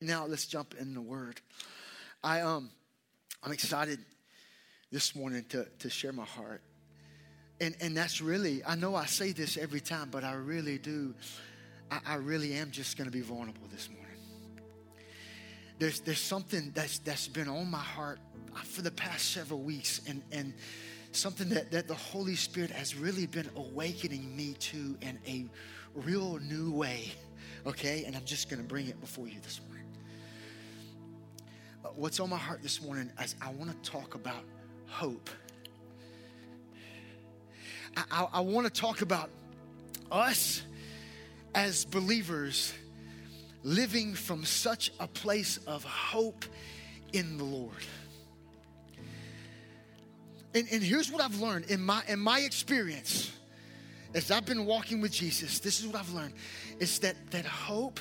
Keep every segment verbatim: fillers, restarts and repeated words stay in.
Now let's jump in the Word. I um, I'm excited this morning to to share my heart, and and that's really, I know I say this every time, but I really do. I, I really am just going to be vulnerable this morning. There's there's something that's that's been on my heart for the past several weeks, and and something that that the Holy Spirit has really been awakening me to in a real new way. Okay, and I'm just going to bring it before you this morning. What's on my heart this morning is I want to talk about hope. I, I, I want to talk about us as believers living from such a place of hope in the Lord. And, and here's what I've learned in my in my experience as I've been walking with Jesus. This is what I've learned: is that that hope.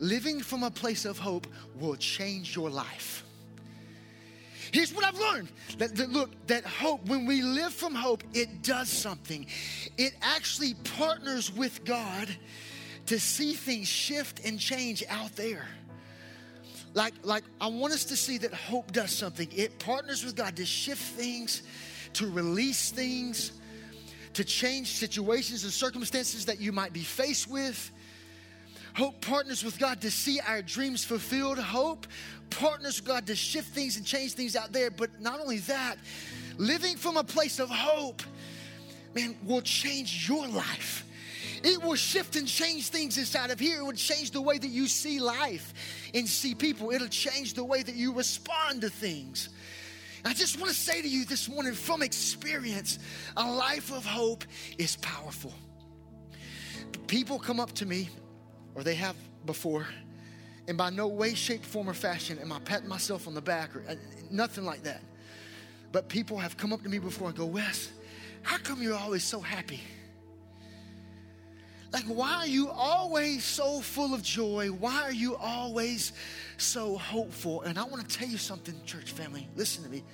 Living from a place of hope will change your life. Here's what I've learned. That, that look, that hope, when we live from hope, it does something. It actually partners with God to see things shift and change out there. Like, like I want us to see that hope does something. It partners with God to shift things, to release things, to change situations and circumstances that you might be faced with. Hope partners with God to see our dreams fulfilled. Hope partners with God to shift things and change things out there. But not only that, living from a place of hope, man, will change your life. It will shift and change things inside of here. It will change the way that you see life and see people. It'll change the way that you respond to things. I just want to say to you this morning, from experience, a life of hope is powerful. People come up to me, or they have before, and by no way, shape, form, or fashion am I patting myself on the back or uh, nothing like that. But people have come up to me before and go, "Wes, how come you're always so happy? Like, why are you always so full of joy? Why are you always so hopeful?" And I want to tell you something, church family. Listen to me.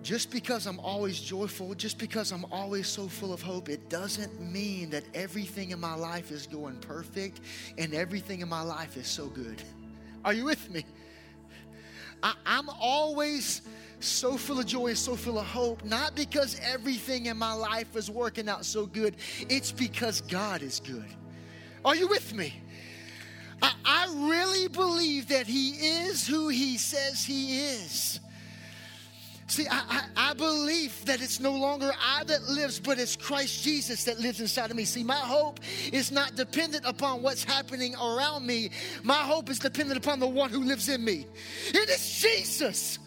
Just because I'm always joyful, just because I'm always so full of hope, it doesn't mean that everything in my life is going perfect and everything in my life is so good. Are you with me? I, I'm always so full of joy and so full of hope, not because everything in my life is working out so good. It's because God is good. Are you with me? I, I really believe that He is who He says He is. See, I, I, I believe that it's no longer I that lives, but it's Christ Jesus that lives inside of me. See, my hope is not dependent upon what's happening around me. My hope is dependent upon the one who lives in me. It is Jesus.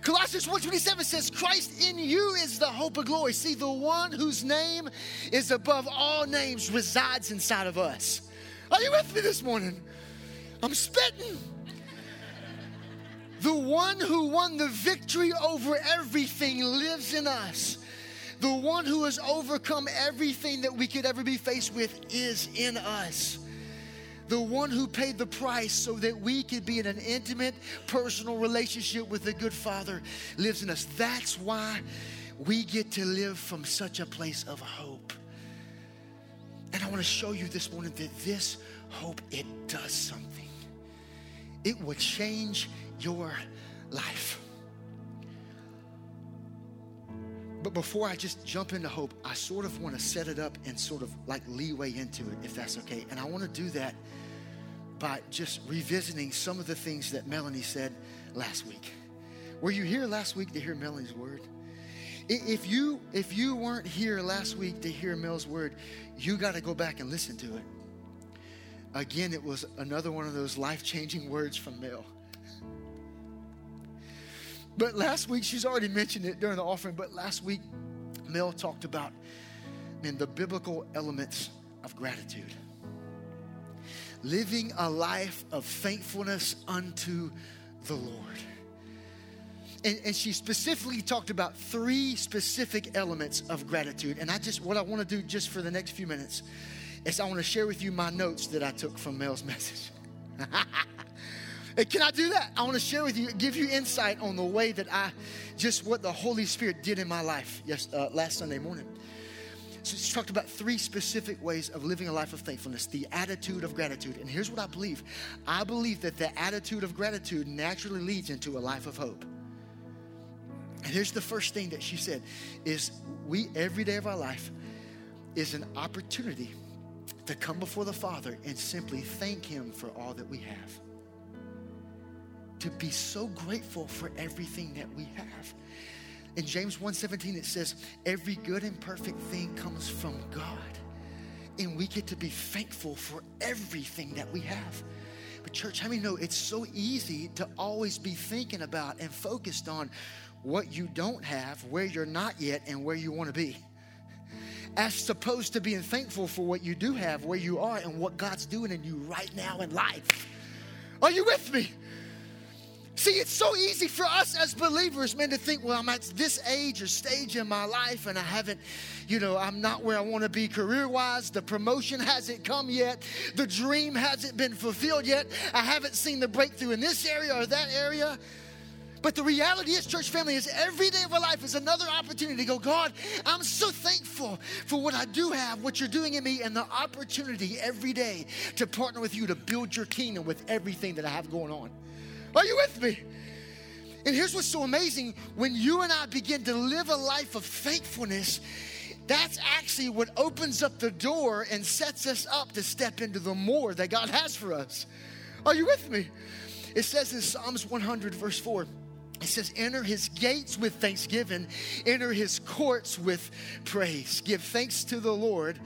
Colossians one twenty-seven says, "Christ in you is the hope of glory." See, the one whose name is above all names resides inside of us. Are you with me this morning? I'm spitting. The one who won the victory over everything lives in us. The one who has overcome everything that we could ever be faced with is in us. The one who paid the price so that we could be in an intimate, personal relationship with the good Father lives in us. That's why we get to live from such a place of hope. And I want to show you this morning that this hope, it does something. It will change your life. But before I just jump into hope, I sort of want to set it up and sort of like leeway into it, if that's okay. And I want to do that by just revisiting some of the things that Melanie said last week. Were you here last week to hear Melanie's word? If you if you weren't here last week to hear Mel's word, you got to go back and listen to it. Again, it was another one of those life-changing words from Mel. But last week, she's already mentioned it during the offering, but last week, Mel talked about, man, the biblical elements of gratitude. Living a life of thankfulness unto the Lord. And, and she specifically talked about three specific elements of gratitude. And I just, what I want to do just for the next few minutes is I want to share with you my notes that I took from Mel's message. Can I do that? I want to share with you, give you insight on the way that I, just what the Holy Spirit did in my life yes, uh, last Sunday morning. She's talked about three specific ways of living a life of thankfulness: the attitude of gratitude. And here's what I believe. I believe that the attitude of gratitude naturally leads into a life of hope. And here's the first thing that she said is we, every day of our life is an opportunity to come before the Father and simply thank Him for all that we have. To be so grateful for everything that we have. In James one seventeen, it says, every good and perfect thing comes from God. And we get to be thankful for everything that we have. But church, how many know it's so easy to always be thinking about and focused on what you don't have, where you're not yet, and where you want to be, as opposed to being thankful for what you do have, where you are, and what God's doing in you right now in life. Are you with me? See, it's so easy for us as believers, man, to think, well, I'm at this age or stage in my life and I haven't, you know, I'm not where I want to be career-wise. The promotion hasn't come yet. The dream hasn't been fulfilled yet. I haven't seen the breakthrough in this area or that area. But the reality is, church family, is every day of our life is another opportunity to go, God, I'm so thankful for what I do have, what you're doing in me, and the opportunity every day to partner with you to build your kingdom with everything that I have going on. Are you with me? And here's what's so amazing. When you and I begin to live a life of thankfulness, that's actually what opens up the door and sets us up to step into the more that God has for us. Are you with me? It says in Psalms one hundred verse four, it says, enter his gates with thanksgiving, enter his courts with praise. Give thanks to the Lord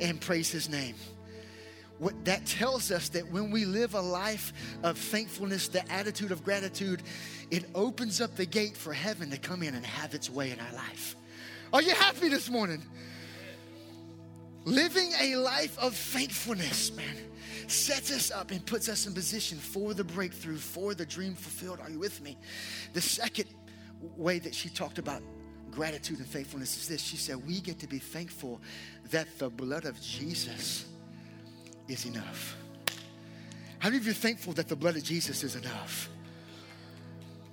and praise his name. What that tells us that when we live a life of thankfulness, the attitude of gratitude, it opens up the gate for heaven to come in and have its way in our life. Are you happy this morning? Living a life of thankfulness, man, sets us up and puts us in position for the breakthrough, for the dream fulfilled. Are you with me? The second way that she talked about gratitude and thankfulness is this. She said, we get to be thankful that the blood of Jesus is enough. How many of you are thankful that the blood of Jesus is enough?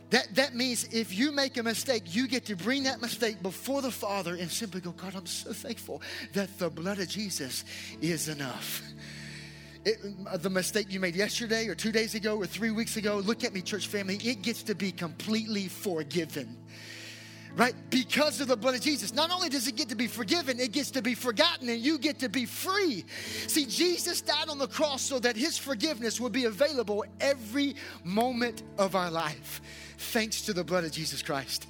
That that means if you make a mistake, you get to bring that mistake before the Father and simply go, God, I'm so thankful that the blood of Jesus is enough. It, the mistake you made yesterday or two days ago or three weeks ago, look at me, church family, it gets to be completely forgiven. Right? Because of the blood of Jesus. Not only does it get to be forgiven, it gets to be forgotten and you get to be free. See, Jesus died on the cross so that his forgiveness would be available every moment of our life, thanks to the blood of Jesus Christ.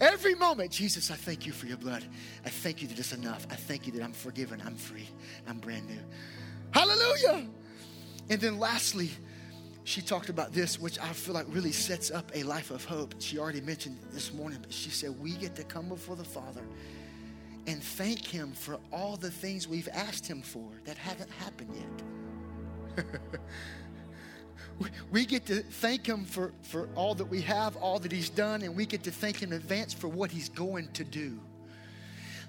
Every moment, Jesus, I thank you for your blood. I thank you that it's enough. I thank you that I'm forgiven, I'm free, I'm brand new. Hallelujah! And then lastly, she talked about this, which I feel like really sets up a life of hope. She already mentioned it this morning, but she said, we get to come before the Father and thank him for all the things we've asked him for that haven't happened yet. we, we get to thank him for, for all that we have, all that he's done, and we get to thank him in advance for what he's going to do.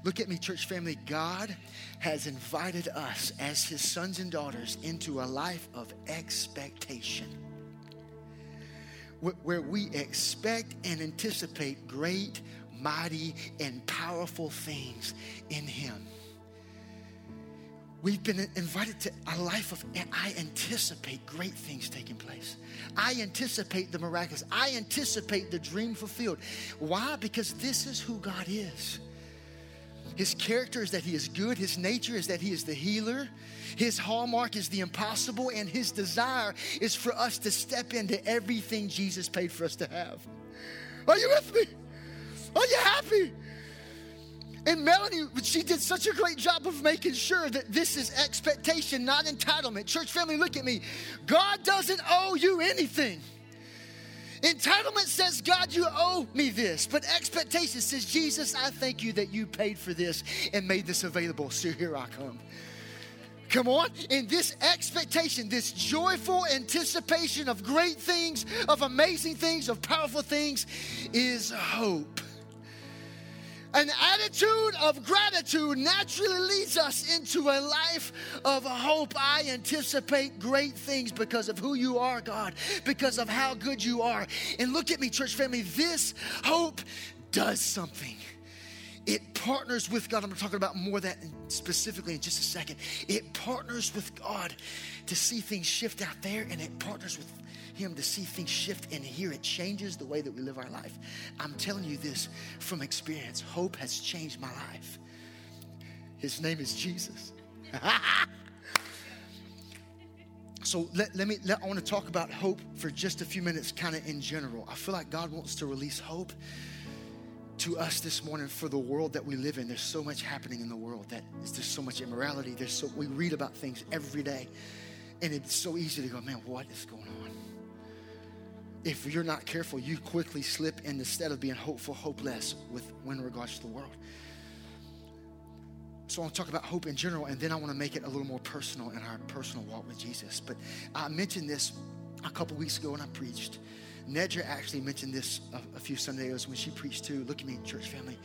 Look at me, church family. God has invited us as his sons and daughters into a life of expectation, where we expect and anticipate great, mighty, and powerful things in him. We've been invited to a life of, I anticipate great things taking place. I anticipate the miraculous. I anticipate the dream fulfilled. Why? Because this is who God is. His character is that he is good. His nature is that he is the healer. His hallmark is the impossible. And his desire is for us to step into everything Jesus paid for us to have. Are you with me? Are you happy? And Melanie, she did such a great job of making sure that this is expectation, not entitlement. Church family, look at me. God doesn't owe you anything. Entitlement says, God, you owe me this. But expectation says, Jesus, I thank you that you paid for this and made this available. So here I come. Come on. In this expectation, this joyful anticipation of great things, of amazing things, of powerful things is hope. An attitude of gratitude naturally leads us into a life of hope. I anticipate great things because of who you are, God, because of how good you are. And look at me, church family, this hope does something. It partners with God. I'm going to talk about more of that specifically in just a second. It partners with God to see things shift out there, and it partners with Him to see things shift in here. It changes the way that we live our life. I'm telling you this from experience. Hope has changed my life. His name is Jesus. So let, let me, let, I want to talk about hope for just a few minutes, kind of in general. I feel like God wants to release hope to us this morning for the world that we live in. There's so much happening in the world. That is, there's so much immorality. There's so, we read about things every day, and it's so easy to go, man, what is going on? If you're not careful, you quickly slip in, instead of being hopeful, hopeless with in regards to the world. So I want to talk about hope in general, and then I want to make it a little more personal in our personal walk with Jesus. But I mentioned this a couple weeks ago when I preached. Nedra actually mentioned this a, a few Sundays when she preached too. Look at me, church family.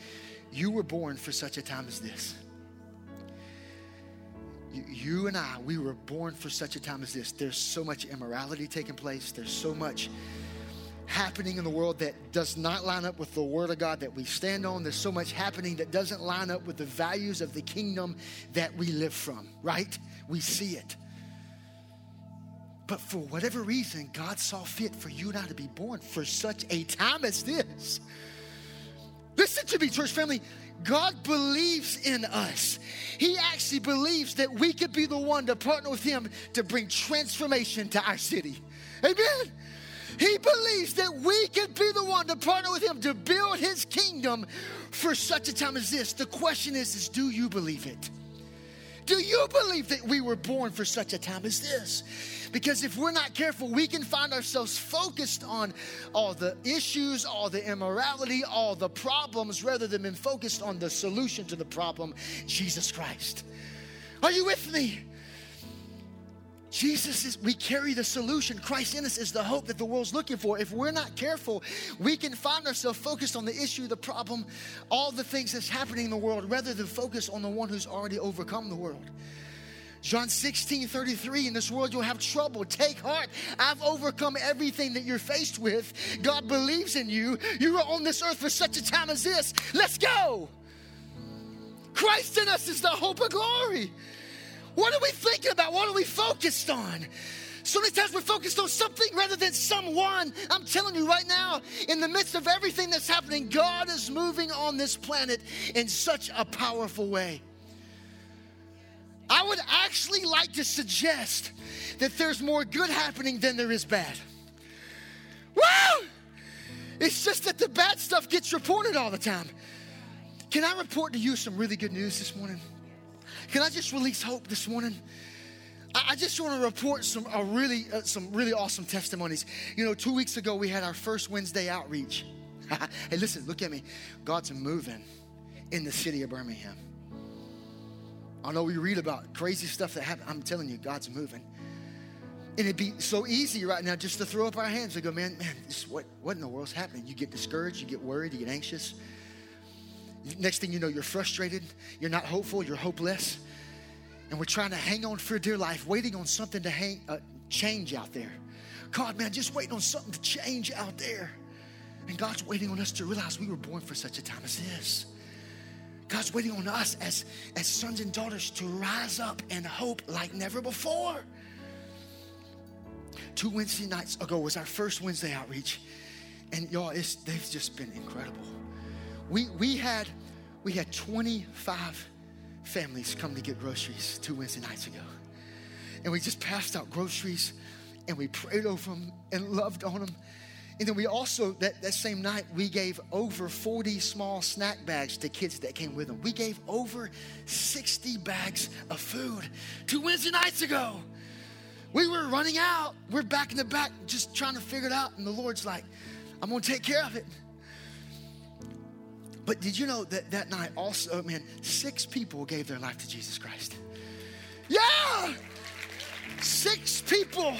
You were born for such a time as this. You, you and I, we were born for such a time as this. There's so much immorality taking place. There's so much happening in the world that does not line up with the Word of God that we stand on. There's so much happening that doesn't line up with the values of the kingdom that we live from, right? We see it. But for whatever reason, God saw fit for you and I to be born for such a time as this. Listen to me, church family. God believes in us. He actually believes that we could be the one to partner with Him to bring transformation to our city. Amen. He believes that we could be the one to partner with Him to build His kingdom for such a time as this. The question is, is do you believe it? Do you believe that we were born for such a time as this? Because if we're not careful, we can find ourselves focused on all the issues, all the immorality, all the problems, rather than being focused on the solution to the problem, Jesus Christ. Are you with me? Jesus is, we carry the solution. Christ in us is the hope that the world's looking for. If we're not careful, we can find ourselves focused on the issue, the problem, all the things that's happening in the world, rather than focus on the one who's already overcome the world. John sixteen thirty-three, in this world you'll have trouble. Take heart. I've overcome everything that you're faced with. God believes in you. You are on this earth for such a time as this. Let's go. Christ in us is the hope of glory. What are we thinking about? What are we focused on? So many times we're focused on something rather than someone. I'm telling you right now, in the midst of everything that's happening, God is moving on this planet in such a powerful way. I would actually like to suggest that there's more good happening than there is bad. Woo! It's just that the bad stuff gets reported all the time. Can I report to you some really good news this morning? Can I just release hope this morning? I just want to report some a really uh, some really awesome testimonies. You know, two weeks ago we had our first Wednesday outreach. Hey, listen, look at me. God's moving in the city of Birmingham. I know we read about crazy stuff that happened. I'm telling you, God's moving. And it'd be so easy right now just to throw up our hands and go, man, man, this, what, what in the world's happening? You get discouraged, you get worried, you get anxious. Next thing you know, you're frustrated, you're not hopeful, you're hopeless. And we're trying to hang on for dear life, waiting on something to hang, uh, change out there. God, man, just waiting on something to change out there. And God's waiting on us to realize we were born for such a time as this. God's waiting on us as, as sons and daughters to rise up and hope like never before. Two Wednesday nights ago was our first Wednesday outreach. And y'all, it's, they've just been incredible. We we had we had twenty-five families come to get groceries two Wednesday nights ago. And we just passed out groceries, and we prayed over them and loved on them. And then we also, that, that same night, we gave over forty small snack bags to kids that came with them. We gave over sixty bags of food two Wednesday nights ago. We were running out. We're back in the back just trying to figure it out. And the Lord's like, I'm going to take care of it. But did you know that that night also, oh man, six people gave their life to Jesus Christ? Yeah! Six people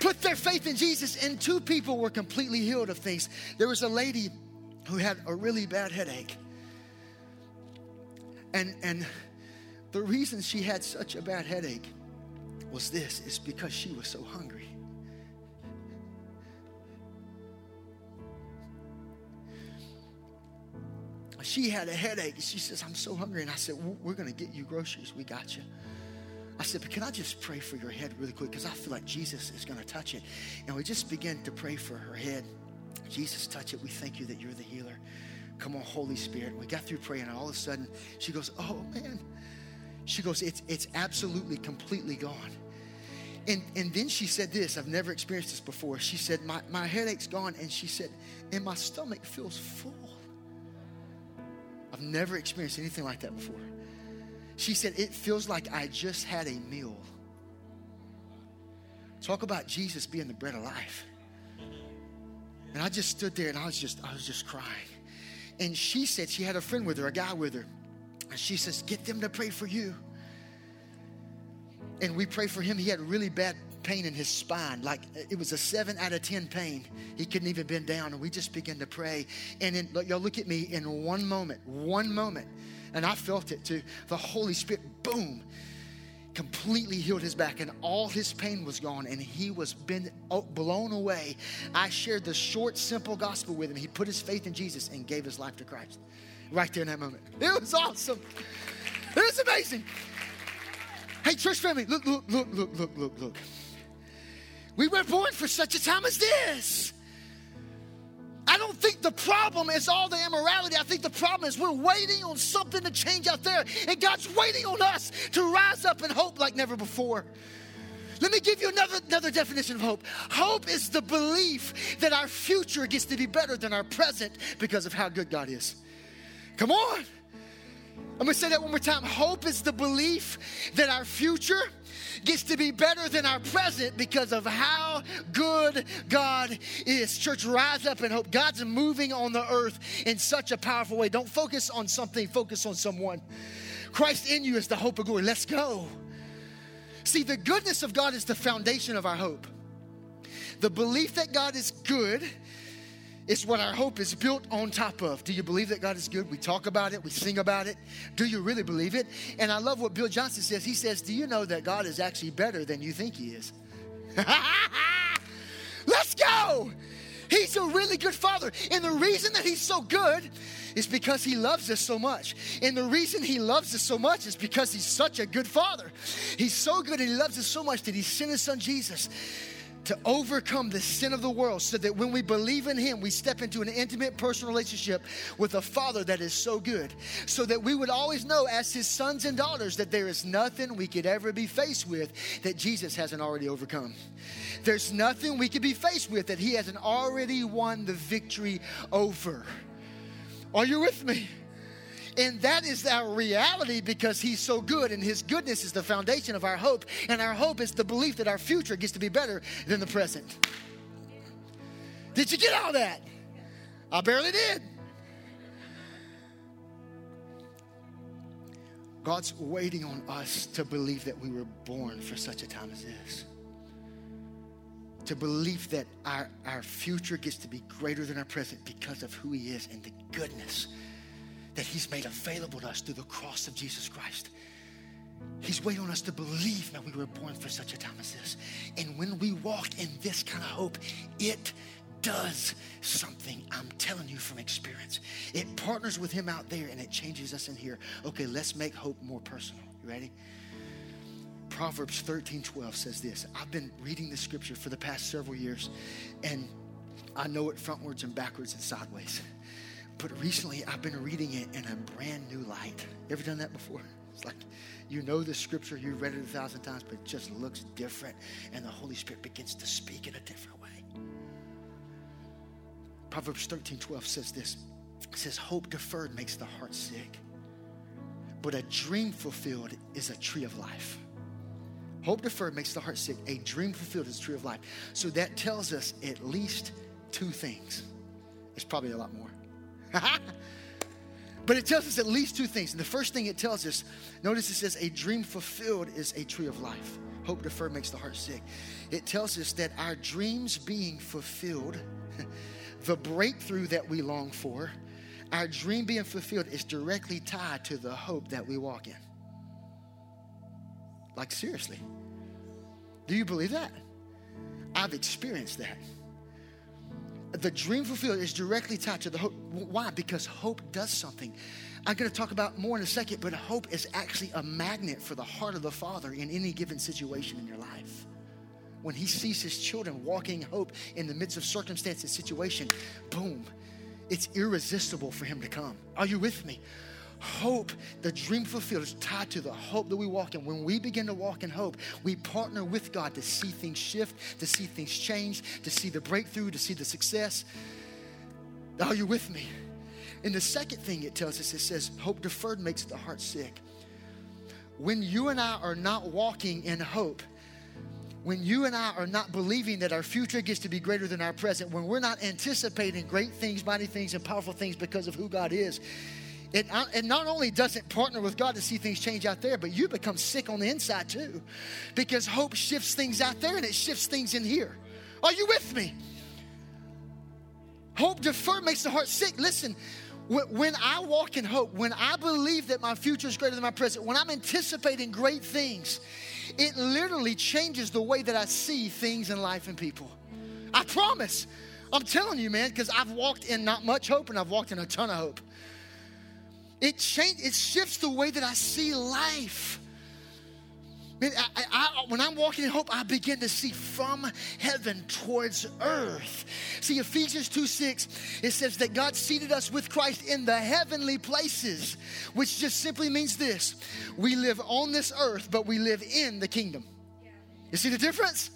put their faith in Jesus, and two people were completely healed of things. There was a lady who had a really bad headache. And, and the reason she had such a bad headache was this, is because she was so hungry. she had a headache. She says, I'm so hungry. And I said, we're going to get you groceries. We got you. I said, but can I just pray for your head really quick? Because I feel like Jesus is going to touch it. And we just began to pray for her head. Jesus, touch it. We thank you that you're the healer. Come on, Holy Spirit. We got through praying, and all of a sudden, she goes, oh, man. She goes, it's it's absolutely, completely gone. And and then she said this. I've never experienced this before. She said, my, my headache's gone. And she said, and my stomach feels full. I've never experienced anything like that before. She said, it feels like I just had a meal. Talk about Jesus being the bread of life. And I just stood there, and I was just, I was just crying. And she said she had a friend with her, a guy with her. And she says, get them to pray for you. And we prayed for him. He had really bad pain in his spine. Like, it was a seven out of ten pain. He couldn't even bend down. And we just began to pray. And then, look, y'all look at me, in one moment, one moment, and I felt it too, the Holy Spirit, boom, completely healed his back, and all his pain was gone, and he was been blown away. I shared the short, simple gospel with him. He put his faith in Jesus and gave his life to Christ right there in that moment. It was awesome. It was amazing. Hey, church family, look, look, look, look, look, look, look. We were born for such a time as this. I don't think the problem is all the immorality. I think the problem is we're waiting on something to change out there. And God's waiting on us to rise up in hope like never before. Let me give you another, another definition of hope. Hope is the belief that our future gets to be better than our present because of how good God is. Come on. I'm going to say that one more time. Hope is the belief that our future gets to be better than our present because of how good God is. Church, rise up and hope. God's moving on the earth in such a powerful way. Don't focus on something. Focus on someone. Christ in you is the hope of glory. Let's go. See, the goodness of God is the foundation of our hope. The belief that God is good is what our hope is built on top of. Do you believe that God is good? We talk about it. We sing about it. Do you really believe it? And I love what Bill Johnson says. He says, do you know that God is actually better than you think he is? Let's go. He's a really good father. And the reason that he's so good is because he loves us so much. And the reason he loves us so much is because he's such a good father. He's so good and he loves us so much that he sent his son Jesus to overcome the sin of the world so that when we believe in him, we step into an intimate personal relationship with a father that is so good, so that we would always know as his sons and daughters that there is nothing we could ever be faced with that Jesus hasn't already overcome. There's nothing we could be faced with that he hasn't already won the victory over. Are you with me? And that is our reality because he's so good, and his goodness is the foundation of our hope. And our hope is the belief that our future gets to be better than the present. Did you get all that? I barely did. God's waiting on us to believe that we were born for such a time as this. To believe that our, our future gets to be greater than our present because of who he is and the goodness that he's made available to us through the cross of Jesus Christ. He's waiting on us to believe that we were born for such a time as this. And when we walk in this kind of hope, it does something. I'm telling you from experience. It partners with him out there and it changes us in here. Okay, let's make hope more personal. You ready? Proverbs thirteen twelve says this. I've been reading this scripture for the past several years, and I know it frontwards and backwards and sideways. But recently, I've been reading it in a brand new light. Ever done that before? It's like, you know the scripture, you've read it a thousand times, but it just looks different. And the Holy Spirit begins to speak in a different way. Proverbs thirteen twelve says this. It says, hope deferred makes the heart sick, but a dream fulfilled is a tree of life. Hope deferred makes the heart sick. A dream fulfilled is a tree of life. So that tells us at least two things. It's probably a lot more. But it tells us at least two things. And the first thing it tells us, notice it says, a dream fulfilled is a tree of life. Hope deferred makes the heart sick. It tells us that our dreams being fulfilled, the breakthrough that we long for, our dream being fulfilled is directly tied to the hope that we walk in. Like, seriously. Do you believe that? I've experienced that. the dream fulfilled is directly tied to the hope. Why? Because hope does something. I'm going to talk about more in a second, but hope is actually a magnet for the heart of the Father in any given situation in your life. When he sees his children walking hope in the midst of circumstance and situation, boom, it's irresistible for him to come. Are you with me? Hope, the dream fulfilled, is tied to the hope that we walk in. When we begin to walk in hope, we partner with God to see things shift, to see things change, to see the breakthrough, to see the success. Are you with me? And the second thing it tells us, it says, hope deferred makes the heart sick. When you and I are not walking in hope, when you and I are not believing that our future gets to be greater than our present, when we're not anticipating great things, mighty things, and powerful things because of who God is, it, it not only doesn't partner with God to see things change out there, but you become sick on the inside too, because hope shifts things out there and it shifts things in here. Are you with me? Hope deferred makes the heart sick. Listen, when I walk in hope, when I believe that my future is greater than my present, when I'm anticipating great things, it literally changes the way that I see things in life and people. I promise. I'm telling you, man, because I've walked in not much hope and I've walked in a ton of hope. It change, it shifts the way that I see life. Man, I, I, when I'm walking in hope, I begin to see from heaven towards earth. See, Ephesians two six, it says that God seated us with Christ in the heavenly places, which just simply means this: we live on this earth, but we live in the kingdom. You see the difference?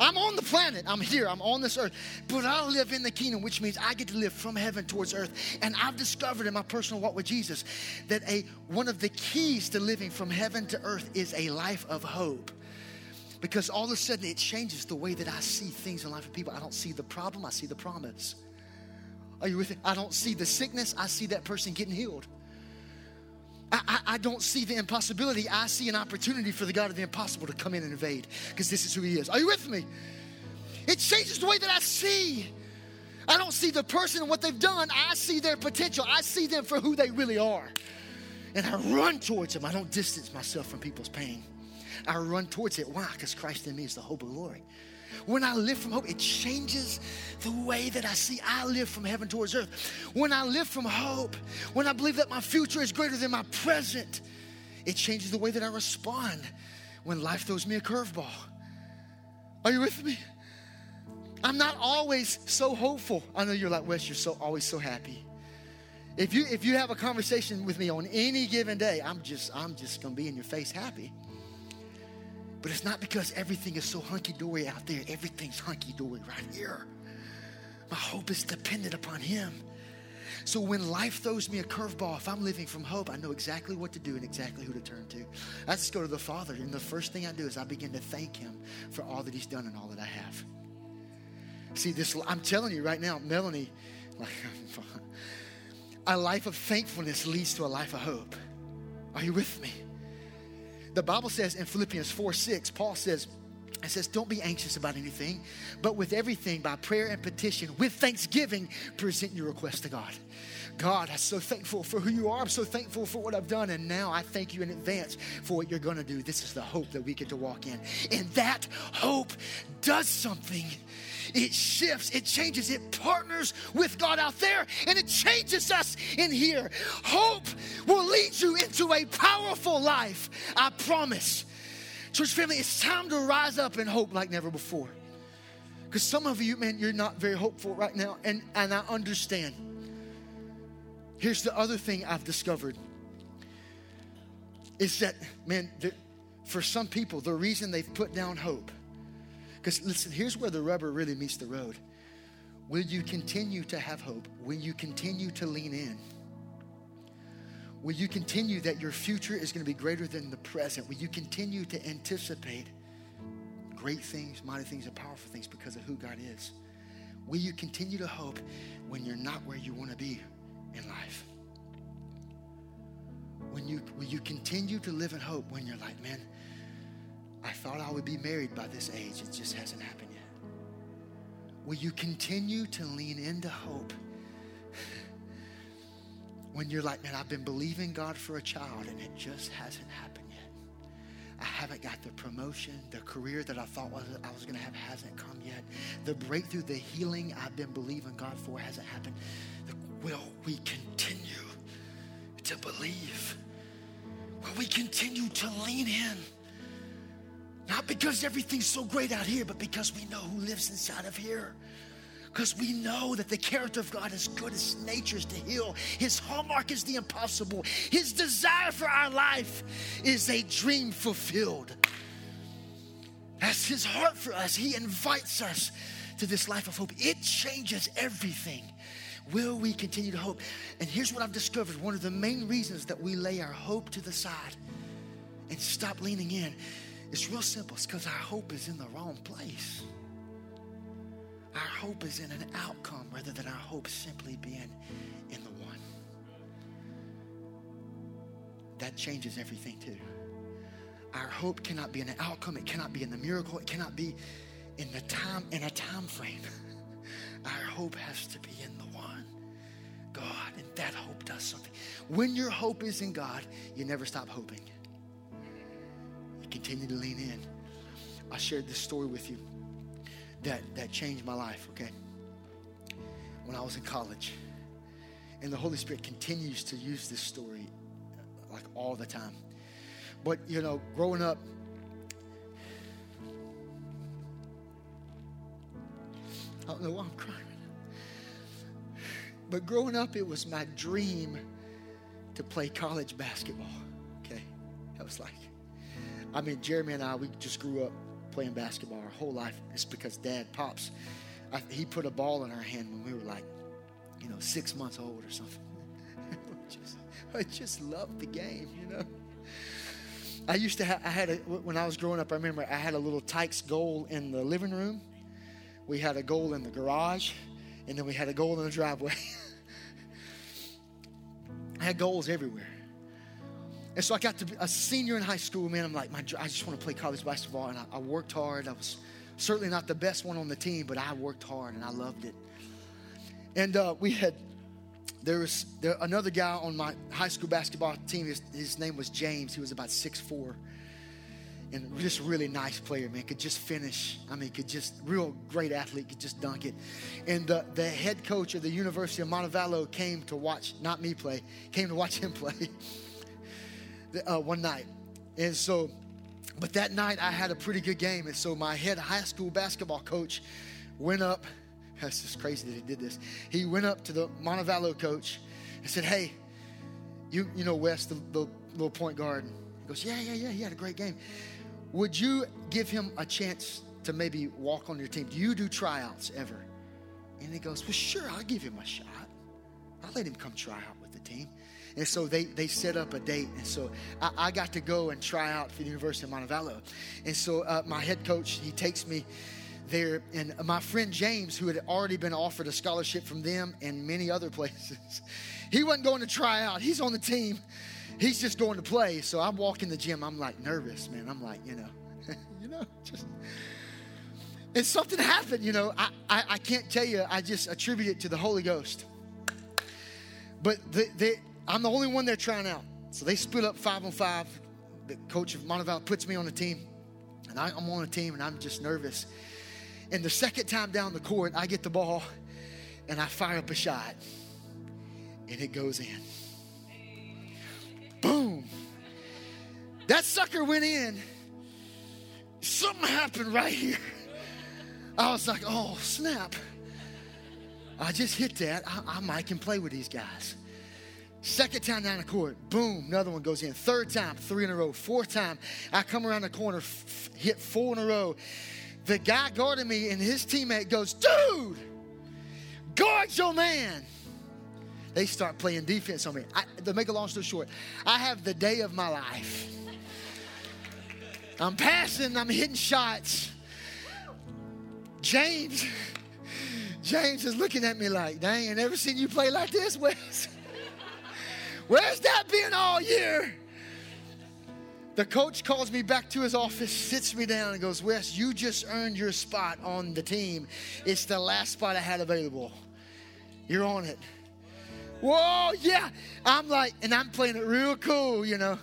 I'm on the planet. I'm here. I'm on this earth. But I live in the kingdom, which means I get to live from heaven towards earth. And I've discovered in my personal walk with Jesus that a one of the keys to living from heaven to earth is a life of hope. Because all of a sudden it changes the way that I see things in life and people. I don't see the problem. I see the promise. Are you with me? I don't see the sickness. I see that person getting healed. I, I, I don't see the impossibility. I see an opportunity for the God of the impossible to come in and invade, because this is who he is. Are you with me? It changes the way that I see. I don't see the person and what they've done. I see their potential. I see them for who they really are. And I run towards them. I don't distance myself from people's pain. I run towards it. Why? Because Christ in me is the hope of glory. When I live from hope, it changes the way that I see. I live from heaven towards earth. When I live from hope, when I believe that my future is greater than my present, it changes the way that I respond when life throws me a curveball. Are you with me? I'm not always so hopeful. I know you're like, Wes, you're so always so happy. If you if you have a conversation with me on any given day, I'm just I'm just gonna be in your face happy. But it's not because everything is so hunky-dory out there. Everything's hunky-dory right here. My hope is dependent upon him. So when life throws me a curveball, if I'm living from hope, I know exactly what to do and exactly who to turn to. I just go to the Father, and the first thing I do is I begin to thank him for all that he's done and all that I have. See, this, I'm telling you right now, Melanie, like, a life of thankfulness leads to a life of hope. Are you with me? The Bible says in Philippians four six, Paul says, it says, don't be anxious about anything, but with everything, by prayer and petition, with thanksgiving, present your request to God. God, I'm so thankful for who you are. I'm so thankful for what I've done. And now I thank you in advance for what you're going to do. This is the hope that we get to walk in. And that hope does something. It shifts, it changes, it partners with God out there, and it changes us in here. Hope will lead you into a powerful life, I promise. Church family, it's time to rise up in hope like never before. Because some of you, man, you're not very hopeful right now, and, and I understand. Here's the other thing I've discovered is that, man, for some people, the reason they've put down hope. Because listen, here's where the rubber really meets the road. Will you continue to have hope? Will you continue to lean in? Will you continue that your future is going to be greater than the present? Will you continue to anticipate great things, mighty things, and powerful things because of who God is? Will you continue to hope when you're not where you want to be in life? When you, will you continue to live in hope when you're like, man, I thought I would be married by this age. It just hasn't happened yet. Will you continue to lean into hope when you're like, man, I've been believing God for a child and it just hasn't happened yet. I haven't got the promotion, the career that I thought was, I was going to have hasn't come yet. the breakthrough, the healing I've been believing God for hasn't happened, will we continue to believe? Will we continue to lean in? Not because everything's so great out here, but because we know who lives inside of here. Because we know that the character of God is good, His nature is to heal. His hallmark is the impossible. His desire for our life is a dream fulfilled. That's His heart for us. He invites us to this life of hope. It changes everything. Will we continue to hope? And here's what I've discovered. One of the main reasons that we lay our hope to the side and stop leaning in, it's real simple. It's because our hope is in the wrong place. Our hope is in an outcome rather than our hope simply being in the one. That changes everything too. Our hope cannot be in an outcome. It cannot be in the miracle. It cannot be in the time, in a time frame. Our hope has to be in the one, God, and that hope does something. When your hope is in God, you never stop hoping. You continue to lean in. I shared this story with you that, that changed my life, okay? When I was in college, and the Holy Spirit continues to use this story like all the time. But, you know, growing up, I don't know why I'm crying. But growing up, it was my dream to play college basketball, okay? That was like, I mean, Jeremy and I, we just grew up playing basketball our whole life. It's because Dad, Pops, I, he put a ball in our hand when we were like, you know, six months old or something. just, I just loved the game, you know? I used to have, I had a, when I was growing up, I remember I had a little Tykes goal in the living room. We had a goal in the garage, and then we had a goal in the driveway. I had goals everywhere. And so I got to be a senior in high school, man. I'm like, my, I just want to play college basketball. And I, I worked hard. I was certainly not the best one on the team, but I worked hard, and I loved it. And uh, we had, there was there, another guy on my high school basketball team. His, his name was James. He was about six foot four. And just really nice player, man. Could just finish. I mean, could just, real great athlete. Could just dunk it. And the, the head coach of the University of Montevallo came to watch, not me play, came to watch him play uh, one night. And so, but that night I had a pretty good game. And so my head high school basketball coach went up. That's just crazy that he did this. He went up to the Montevallo coach and said, hey, you you know Wes, the, the little point guard. He goes, yeah, yeah, yeah, he had a great game. Would you give him a chance to maybe walk on your team? Do you do tryouts ever? And he goes, well, sure, I'll give him a shot. I'll let him come try out with the team. And so they, they set up a date. And so I, I got to go and try out for the University of Montevallo. And so uh, my head coach, he takes me there. And my friend James, who had already been offered a scholarship from them and many other places, he wasn't going to try out. He's on the team. He's just going to play. So I walk in the gym. I'm like nervous, man. I'm like, you know, you know, just, and something happened, you know. I, I, I can't tell you. I just attribute it to the Holy Ghost. But they, they, I'm the only one they're trying out. So they split up five on five. The coach of Montevallo puts me on the team. And I, I'm on the team, and I'm just nervous. And the second time down the court, I get the ball, and I fire up a shot. And it goes in. Boom. That sucker went in. Something happened right here. I was like, oh, snap. I just hit that. I, I might can play with these guys. Second time down the court, boom, another one goes in. Third time, three in a row. Fourth time, I come around the corner, f- hit four in a row. The guy guarding me and his teammate goes, dude, guard your man. They start playing defense on me. I, to make a long story short, I have the day of my life. I'm passing. I'm hitting shots. James, James is looking at me like, dang, I never seen you play like this, Wes. Where's that been all year? The coach calls me back to his office, sits me down, and goes, Wes, you just earned your spot on the team. It's the last spot I had available. You're on it. Whoa, yeah. I'm like, and I'm playing it real cool, you know.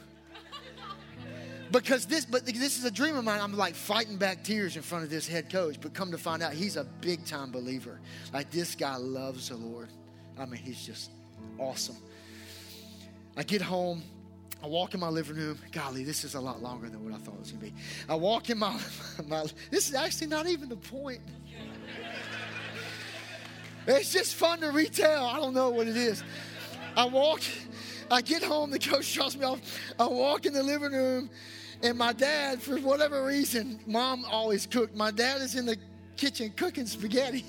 Because this, but this is a dream of mine. I'm like fighting back tears in front of this head coach. But come to find out, he's a big time believer. Like, this guy loves the Lord. I mean, he's just awesome. I get home. I walk in my living room. Golly, this is a lot longer than what I thought it was going to be. I walk in my, my, this is actually not even the point. It's just fun to retell. I don't know what it is. I walk, I get home, the coach drops me off. I walk in the living room, and my dad, for whatever reason, mom always cooked. My dad is in the kitchen cooking spaghetti.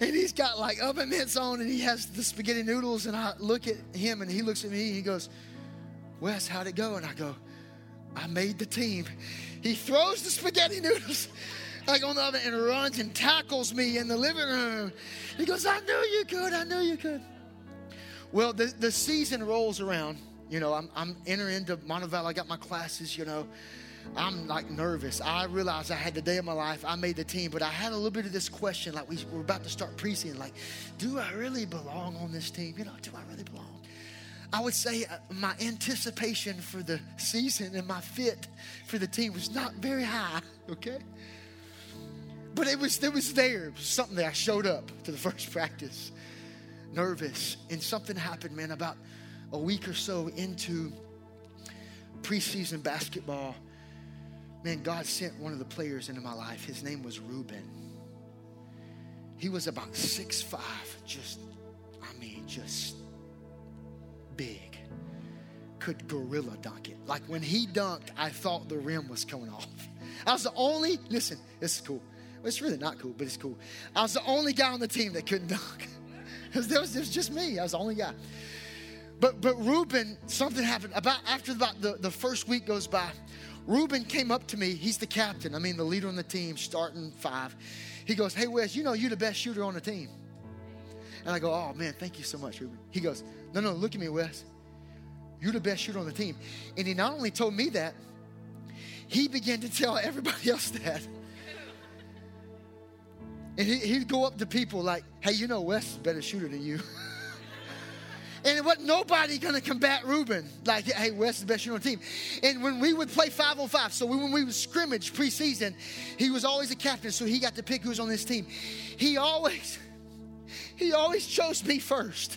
And he's got like oven mitts on, and he has the spaghetti noodles. And I look at him, and he looks at me, and he goes, "Wes, how'd it go?" And I go, "I made the team." He throws the spaghetti noodles like on the oven and runs and tackles me in the living room. He goes, "I knew you could. I knew you could." Well, the, the season rolls around. You know, I'm, I'm entering into Montevallo. I got my classes, you know. I'm like nervous. I realized I had the day of my life. I made the team, but I had a little bit of this question. Like, we were about to start preaching. Like, do I really belong on this team? You know, do I really belong? I would say my anticipation for the season and my fit for the team was not very high, okay? But it was, it was there, something that I showed up to the first practice, nervous. And something happened, man, about a week or so into preseason basketball. Man, God sent one of the players into my life. His name was Reuben. He was about six five, just, I mean, just big. Could gorilla dunk it. Like, when he dunked, I thought the rim was coming off. I was the only, listen, this is cool. It's really not cool, but it's cool. I was the only guy on the team that couldn't dunk. It was, it was just me. I was the only guy. But but Reuben, something happened. About after about the, the first week goes by, Reuben came up to me. He's the captain. I mean, the leader on the team, starting five. He goes, "Hey, Wes, you know you're the best shooter on the team." And I go, "Oh, man, thank you so much, Reuben." He goes, "No, no, look at me, Wes. You're the best shooter on the team." And he not only told me that, he began to tell everybody else that. And he, he'd go up to people like, "Hey, you know Wes is a better shooter than you." And it wasn't nobody going to combat Reuben. Like, "Hey, Wes is the best shooter on the team." And when we would play five on five, so we, when we would scrimmage preseason, he was always a captain, so he got to pick who was on his team. He always, he always chose me first.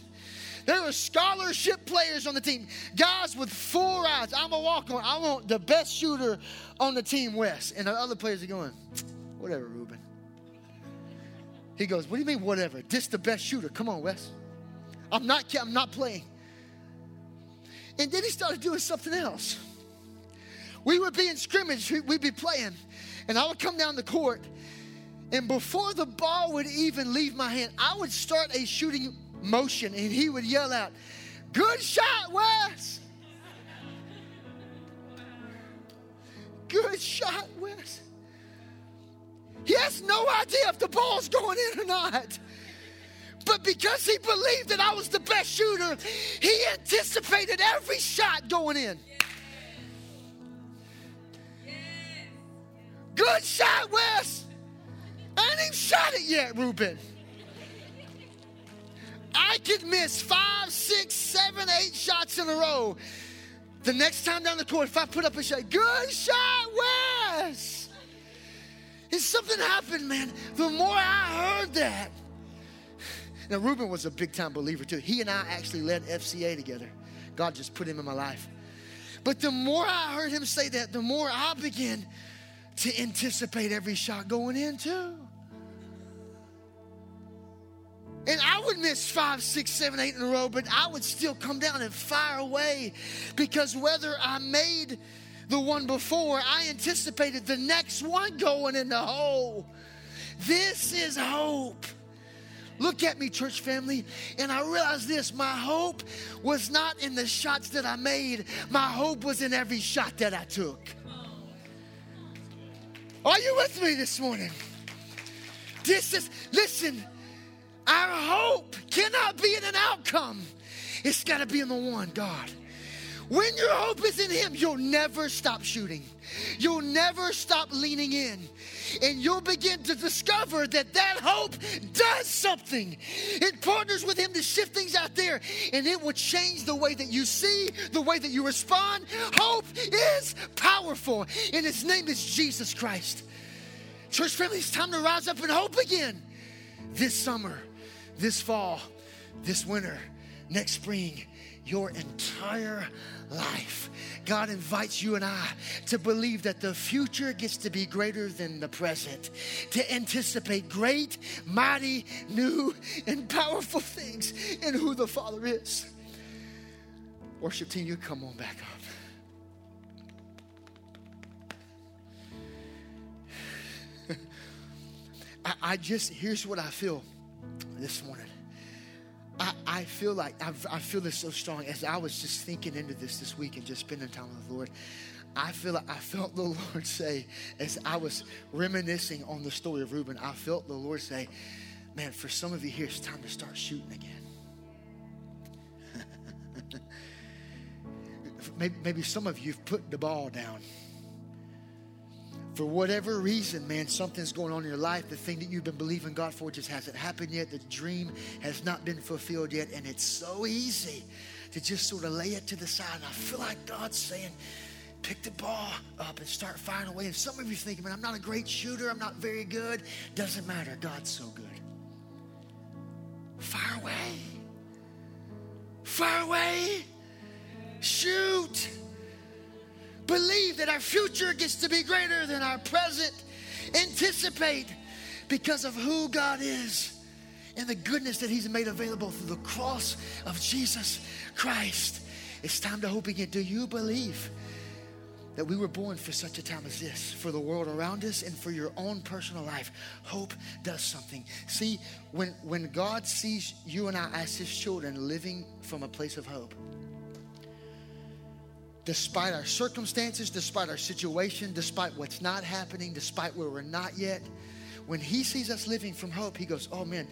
There were scholarship players on the team, guys with full rides. "I'm a walk-on. I want the best shooter on the team, Wes." And the other players are going, "Whatever, Reuben." He goes, "What do you mean, whatever? This the best shooter. Come on, Wes. I'm not, I'm not playing." And then he started doing something else. We would be in scrimmage. We'd be playing. And I would come down the court. And before the ball would even leave my hand, I would start a shooting motion. And he would yell out, "Good shot, Wes. Good shot, Wes." He has no idea if the ball's going in or not. But because he believed that I was the best shooter, he anticipated every shot going in. Yes. Yes. "Good shot, Wes. I ain't even shot it yet, Reuben. I could miss five, six, seven, eight shots in a row. The next time down the court, if I put up a shot, good shot, Wes." And something happened, man. The more I heard that. Now, Reuben was a big-time believer, too. He and I actually led F C A together. God just put him in my life. But the more I heard him say that, the more I began to anticipate every shot going in, too. And I would miss five, six, seven, eight in a row, but I would still come down and fire away, because whether I made the one before, I anticipated the next one going in the hole. This is hope. Look at me, church family. And I realized this, my hope was not in the shots that I made. My hope was in every shot that I took. Are you with me this morning? This is, listen, our hope cannot be in an outcome. It's got to be in the one, God. When your hope is in Him, you'll never stop shooting. You'll never stop leaning in. And you'll begin to discover that that hope does something. It partners with Him to shift things out there, and it will change the way that you see, the way that you respond. Hope is powerful, and His name is Jesus Christ. Church family, it's time to rise up and hope again. This summer, this fall, this winter, next spring, your entire life. God invites you and I to believe that the future gets to be greater than the present, to anticipate great, mighty, new, and powerful things in who the Father is. Worship team, you come on back up. I, I just, here's what I feel this morning. I, I feel like, I've, I feel this so strong as I was just thinking into this this week and just spending time with the Lord. I feel like I felt the Lord say, as I was reminiscing on the story of Reuben, I felt the Lord say, man, for some of you here, it's time to start shooting again. maybe, maybe some of you have put the ball down. For whatever reason, man, something's going on in your life. The thing that you've been believing God for just hasn't happened yet. The dream has not been fulfilled yet. And it's so easy to just sort of lay it to the side. And I feel like God's saying, pick the ball up and start firing away. And some of you thinking, man, I'm not a great shooter. I'm not very good. Doesn't matter. God's so good. Fire away. Fire away. Shoot. Believe that our future gets to be greater than our present. Anticipate because of who God is and the goodness that He's made available through the cross of Jesus Christ. It's time to hope again. Do you believe that we were born for such a time as this, for the world around us and for your own personal life? Hope does something. See, when, when God sees you and I as His children living from a place of hope, despite our circumstances, despite our situation, despite what's not happening, despite where we're not yet, when He sees us living from hope, He goes, oh man,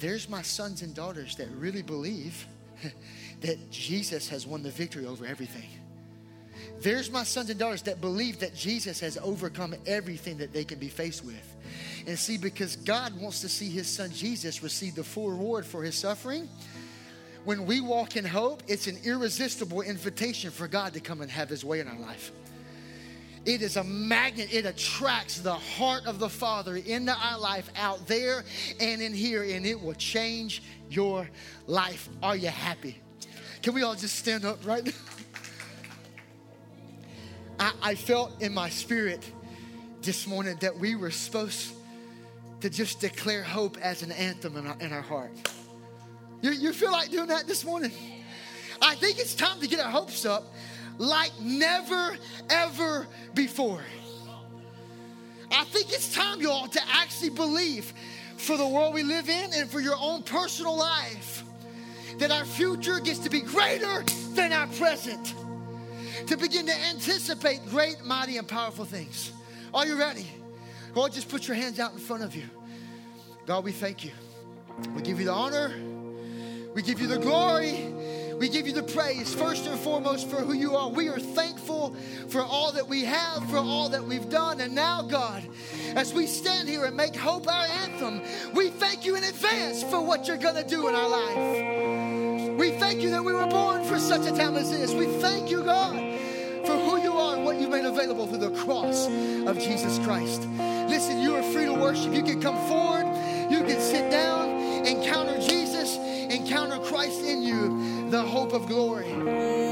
there's my sons and daughters that really believe that Jesus has won the victory over everything. There's my sons and daughters that believe that Jesus has overcome everything that they can be faced with. And see, because God wants to see His son Jesus receive the full reward for His suffering, when we walk in hope, it's an irresistible invitation for God to come and have His way in our life. It is a magnet. It attracts the heart of the Father into our life out there and in here, and it will change your life. Are you happy? Can we all just stand up right now? I, I felt in my spirit this morning that we were supposed to just declare hope as an anthem in our, in our heart. You, you feel like doing that this morning? I think it's time to get our hopes up like never, ever before. I think it's time, y'all, to actually believe for the world we live in and for your own personal life that our future gets to be greater than our present, to begin to anticipate great, mighty, and powerful things. Are you ready? Lord, just put your hands out in front of you. God, we thank you. We give you the honor. We give you the glory. We give you the praise, first and foremost, for who you are. We are thankful for all that we have, for all that we've done. And now, God, as we stand here and make hope our anthem, we thank you in advance for what you're going to do in our life. We thank you that we were born for such a time as this. We thank you, God, for who you are and what you've made available through the cross of Jesus Christ. Listen, you are free to worship. You can come forward. You can sit down, encounter Jesus. Encounter Christ in you, the hope of glory.